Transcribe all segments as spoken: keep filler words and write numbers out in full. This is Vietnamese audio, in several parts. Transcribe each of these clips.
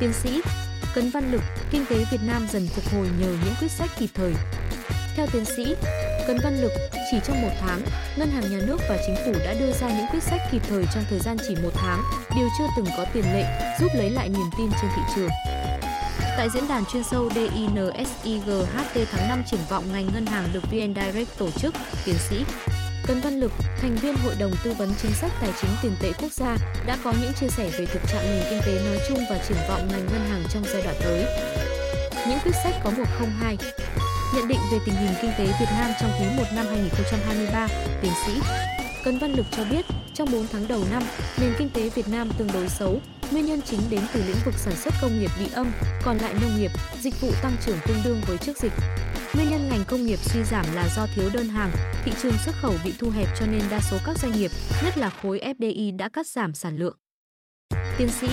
Tiến sĩ Cấn Văn Lực, kinh tế Việt Nam dần phục hồi nhờ những quyết sách kịp thời. Theo tiến sĩ Cấn Văn Lực, chỉ trong một tháng, Ngân hàng Nhà nước và Chính phủ đã đưa ra những quyết sách kịp thời trong thời gian chỉ một tháng, điều chưa từng có tiền lệ, giúp lấy lại niềm tin trên thị trường. Tại diễn đàn chuyên sâu DINSIGHT tháng năm triển vọng ngành ngân hàng được VnDirect tổ chức, tiến sĩ Cấn Văn Lực, thành viên Hội đồng Tư vấn Chính sách Tài chính Tiền tệ Quốc gia, đã có những chia sẻ về thực trạng nền kinh tế nói chung và triển vọng ngành ngân hàng trong giai đoạn tới. Những quyết sách có một không hai. Nhận định về tình hình kinh tế Việt Nam trong quý một năm hai không hai ba, tiến sĩ Cấn Văn Lực cho biết, trong bốn tháng đầu năm, nền kinh tế Việt Nam tương đối xấu, nguyên nhân chính đến từ lĩnh vực sản xuất công nghiệp bị âm, còn lại nông nghiệp, dịch vụ tăng trưởng tương đương với trước dịch. Nguyên nhân ngành công nghiệp suy giảm là do thiếu đơn hàng, thị trường xuất khẩu bị thu hẹp cho nên đa số các doanh nghiệp, nhất là khối ép đê i đã cắt giảm sản lượng. Tiến sĩ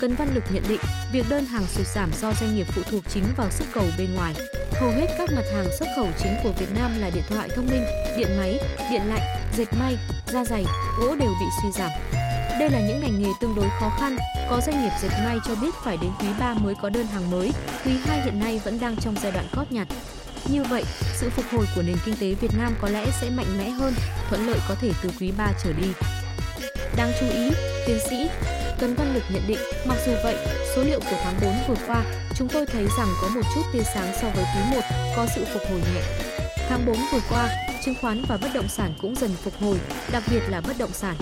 Cấn Văn Lực nhận định, việc đơn hàng sụt giảm do doanh nghiệp phụ thuộc chính vào xuất khẩu bên ngoài. Hầu hết các mặt hàng xuất khẩu chính của Việt Nam là điện thoại thông minh, điện máy, điện lạnh, dệt may, da giày, gỗ đều bị suy giảm. Đây là những ngành nghề tương đối khó khăn, có doanh nghiệp dệt may cho biết phải đến quý ba mới có đơn hàng mới, quý hai hiện nay vẫn đang trong giai đoạn cót nhặt. Như vậy, sự phục hồi của nền kinh tế Việt Nam có lẽ sẽ mạnh mẽ hơn, thuận lợi có thể từ quý ba trở đi. Đáng chú ý, tiến sĩ Cấn Văn Lực nhận định, mặc dù vậy, số liệu của tháng bốn vừa qua, chúng tôi thấy rằng có một chút tia sáng so với quý một, có sự phục hồi nhẹ. Tháng bốn vừa qua, chứng khoán và bất động sản cũng dần phục hồi, đặc biệt là bất động sản.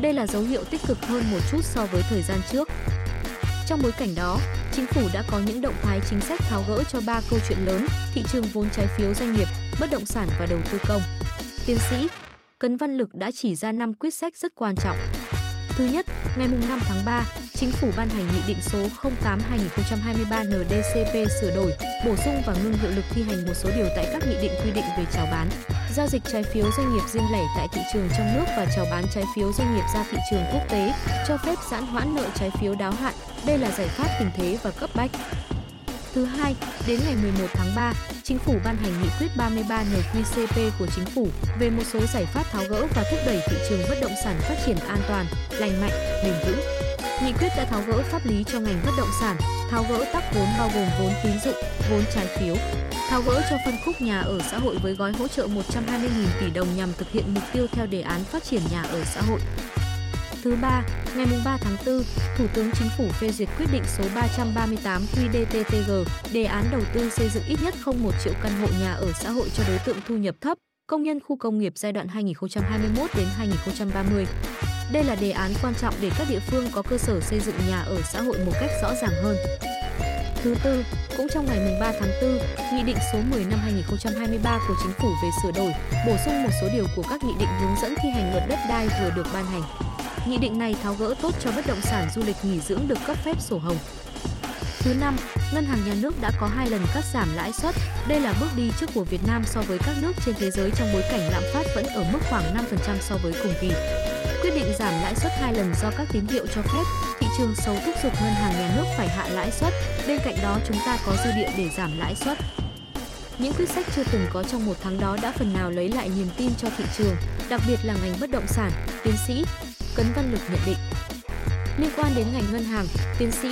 Đây là dấu hiệu tích cực hơn một chút so với thời gian trước. Trong bối cảnh đó, Chính phủ đã có những động thái chính sách tháo gỡ cho ba câu chuyện lớn, thị trường vốn trái phiếu doanh nghiệp, bất động sản và đầu tư công. Tiến sĩ Cấn Văn Lực đã chỉ ra năm quyết sách rất quan trọng. Thứ nhất, ngày năm tháng ba, Chính phủ ban hành Nghị định số không tám hai không hai ba en đê cê pê sửa đổi, bổ sung và ngưng hiệu lực thi hành một số điều tại các nghị định quy định về chào bán, giao dịch trái phiếu doanh nghiệp riêng lẻ tại thị trường trong nước và chào bán trái phiếu doanh nghiệp ra thị trường quốc tế, cho phép giãn hoãn nợ trái phiếu đáo hạn. Đây là giải pháp tình thế và cấp bách. Thứ hai, đến ngày mười một tháng ba, Chính phủ ban hành Nghị quyết ba mươi ba en quy xê pê của Chính phủ về một số giải pháp tháo gỡ và thúc đẩy thị trường bất động sản phát triển an toàn, lành mạnh, bền vững. Nghị quyết đã tháo gỡ pháp lý cho ngành bất động sản, tháo gỡ tắc vốn bao gồm vốn tín dụng, vốn trái phiếu, tháo gỡ cho phân khúc nhà ở xã hội với gói hỗ trợ một trăm hai mươi nghìn tỷ đồng nhằm thực hiện mục tiêu theo đề án phát triển nhà ở xã hội. Thứ ba, ngày ba tháng tư, Thủ tướng Chính phủ phê duyệt quyết định số ba trăm ba mươi tám quy đê tê tê giê, đề án đầu tư xây dựng ít nhất không phẩy một triệu căn hộ nhà ở xã hội cho đối tượng thu nhập thấp, công nhân khu công nghiệp giai đoạn hai nghìn không trăm hai mươi mốt đến hai nghìn không trăm ba mươi. Đây là đề án quan trọng để các địa phương có cơ sở xây dựng nhà ở xã hội một cách rõ ràng hơn. Thứ tư, cũng trong ngày ba tháng tư, Nghị định số mười năm hai nghìn không trăm hai mươi ba của Chính phủ về sửa đổi, bổ sung một số điều của các nghị định hướng dẫn thi hành luật đất đai vừa được ban hành. Nghị định này tháo gỡ tốt cho bất động sản du lịch nghỉ dưỡng được cấp phép sổ hồng. Thứ năm, Ngân hàng Nhà nước đã có hai lần cắt giảm lãi suất. Đây là bước đi trước của Việt Nam so với các nước trên thế giới trong bối cảnh lạm phát vẫn ở mức khoảng năm phần trăm so với cùng kỳ. Quyết định giảm lãi suất hai lần do các tín hiệu cho phép, thị trường xấu thúc giục Ngân hàng Nhà nước phải hạ lãi suất, bên cạnh đó chúng ta có dư địa để giảm lãi suất. Những quyết sách chưa từng có trong một tháng đó đã phần nào lấy lại niềm tin cho thị trường, đặc biệt là ngành bất động sản, tiến sĩ Cấn Văn Lực nhận định. Liên quan đến ngành ngân hàng, tiến sĩ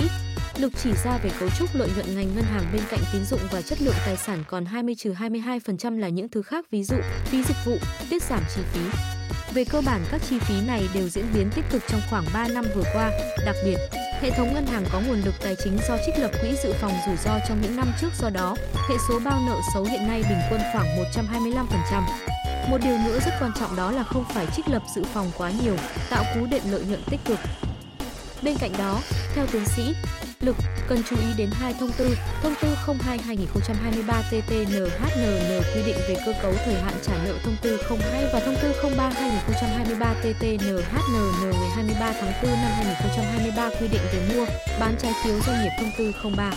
Lực chỉ ra về cấu trúc lợi nhuận ngành ngân hàng bên cạnh tín dụng và chất lượng tài sản còn hai mươi trừ hai mươi hai phần trăm là những thứ khác, ví dụ phí dịch vụ, tiết giảm chi phí. Về cơ bản các chi phí này đều diễn biến tích cực trong khoảng ba năm vừa qua, đặc biệt, hệ thống ngân hàng có nguồn lực tài chính do trích lập quỹ dự phòng rủi ro trong những năm trước, do đó, hệ số bao nợ xấu hiện nay bình quân khoảng một trăm hai mươi lăm phần trăm. Một điều nữa rất quan trọng đó là không phải trích lập dự phòng quá nhiều, tạo cú đệm lợi nhuận tích cực. Bên cạnh đó, theo tiến sĩ Lực, cần chú ý đến hai thông tư, thông tư không hai hai không hai ba tt nhnn quy định về cơ cấu thời hạn trả nợ thông tư không hai và thông tư không ba hai không hai ba tt nhnn ngày hai mươi ba tháng tư năm hai nghìn không trăm hai mươi ba quy định về mua, bán trái phiếu doanh nghiệp thông tư không ba.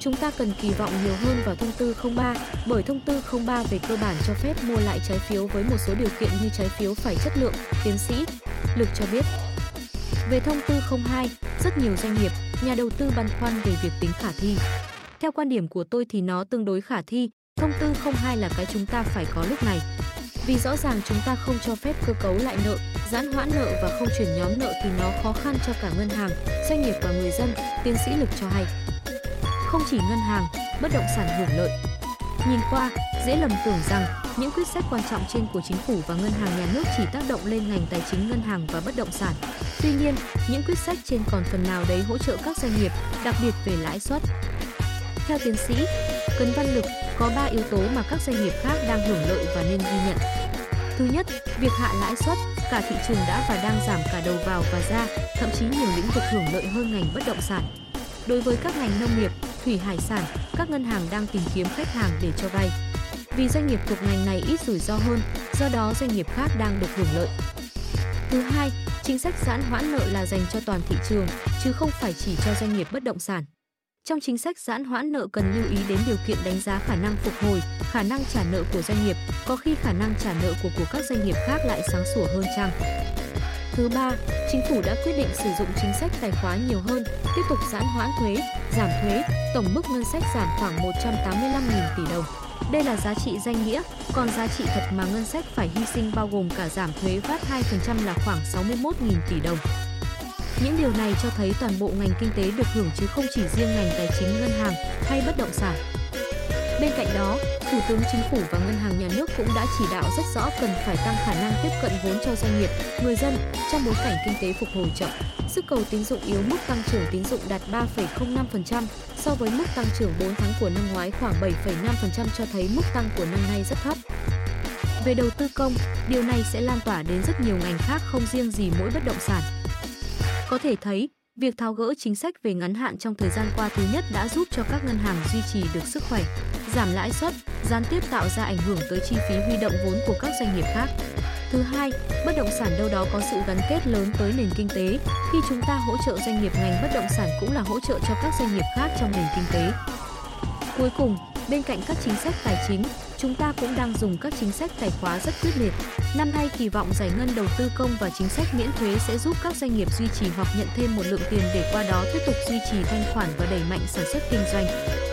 Chúng ta cần kỳ vọng nhiều hơn vào thông tư không ba, bởi thông tư không ba về cơ bản cho phép mua lại trái phiếu với một số điều kiện như trái phiếu phải chất lượng, tiến sĩ Lực cho biết. Về thông tư không hai, rất nhiều doanh nghiệp, nhà đầu tư băn khoăn về việc tính khả thi. Theo quan điểm của tôi thì nó tương đối khả thi, thông tư không hai là cái chúng ta phải có lúc này. Vì rõ ràng chúng ta không cho phép cơ cấu lại nợ, giãn hoãn nợ và không chuyển nhóm nợ thì nó khó khăn cho cả ngân hàng, doanh nghiệp và người dân, tiến sĩ Lực cho hay. Không chỉ ngân hàng, bất động sản hưởng lợi. Nhìn qua, dễ lầm tưởng rằng những quyết sách quan trọng trên của chính phủ và ngân hàng nhà nước chỉ tác động lên ngành tài chính ngân hàng và bất động sản. Tuy nhiên, những quyết sách trên còn phần nào đấy hỗ trợ các doanh nghiệp, đặc biệt về lãi suất. Theo tiến sĩ Cấn Văn Lực, có ba yếu tố mà các doanh nghiệp khác đang hưởng lợi và nên ghi nhận. Thứ nhất, việc hạ lãi suất, cả thị trường đã và đang giảm cả đầu vào và ra, thậm chí nhiều lĩnh vực hưởng lợi hơn ngành bất động sản. Đối với các ngành nông nghiệp, thủy hải sản, các ngân hàng đang tìm kiếm khách hàng để cho vay. Vì doanh nghiệp thuộc ngành này ít rủi ro hơn, do đó doanh nghiệp khác đang được hưởng lợi. Thứ hai, chính sách giãn hoãn nợ là dành cho toàn thị trường, chứ không phải chỉ cho doanh nghiệp bất động sản. Trong chính sách giãn hoãn nợ cần lưu ý đến điều kiện đánh giá khả năng phục hồi, khả năng trả nợ của doanh nghiệp, có khi khả năng trả nợ của, của các doanh nghiệp khác lại sáng sủa hơn chăng. Thứ ba, chính phủ đã quyết định sử dụng chính sách tài khóa nhiều hơn, tiếp tục giãn hoãn thuế, giảm thuế, tổng mức ngân sách giảm khoảng một trăm tám mươi lăm nghìn tỷ đồng. Đây là giá trị danh nghĩa, còn giá trị thật mà ngân sách phải hy sinh bao gồm cả giảm thuế vát hai phần trăm là khoảng sáu mươi mốt nghìn tỷ đồng. Những điều này cho thấy toàn bộ ngành kinh tế được hưởng chứ không chỉ riêng ngành tài chính ngân hàng hay bất động sản. Bên cạnh đó, Thủ tướng Chính phủ và Ngân hàng Nhà nước cũng đã chỉ đạo rất rõ cần phải tăng khả năng tiếp cận vốn cho doanh nghiệp, người dân trong bối cảnh kinh tế phục hồi chậm. Sức cầu tín dụng yếu, mức tăng trưởng tín dụng đạt ba phẩy không năm phần trăm so với mức tăng trưởng bốn tháng của năm ngoái khoảng bảy phẩy năm phần trăm cho thấy mức tăng của năm nay rất thấp. Về đầu tư công, điều này sẽ lan tỏa đến rất nhiều ngành khác không riêng gì mỗi bất động sản. Có thể thấy, việc tháo gỡ chính sách về ngắn hạn trong thời gian qua thứ nhất đã giúp cho các ngân hàng duy trì được sức khỏe, giảm lãi suất, gián tiếp tạo ra ảnh hưởng tới chi phí huy động vốn của các doanh nghiệp khác. Thứ hai, bất động sản đâu đó có sự gắn kết lớn tới nền kinh tế, khi chúng ta hỗ trợ doanh nghiệp ngành bất động sản cũng là hỗ trợ cho các doanh nghiệp khác trong nền kinh tế. Cuối cùng, bên cạnh các chính sách tài chính, chúng ta cũng đang dùng các chính sách tài khóa rất quyết liệt. Năm nay kỳ vọng giải ngân đầu tư công và chính sách miễn thuế sẽ giúp các doanh nghiệp duy trì hoặc nhận thêm một lượng tiền để qua đó tiếp tục duy trì thanh khoản và đẩy mạnh sản xuất kinh doanh.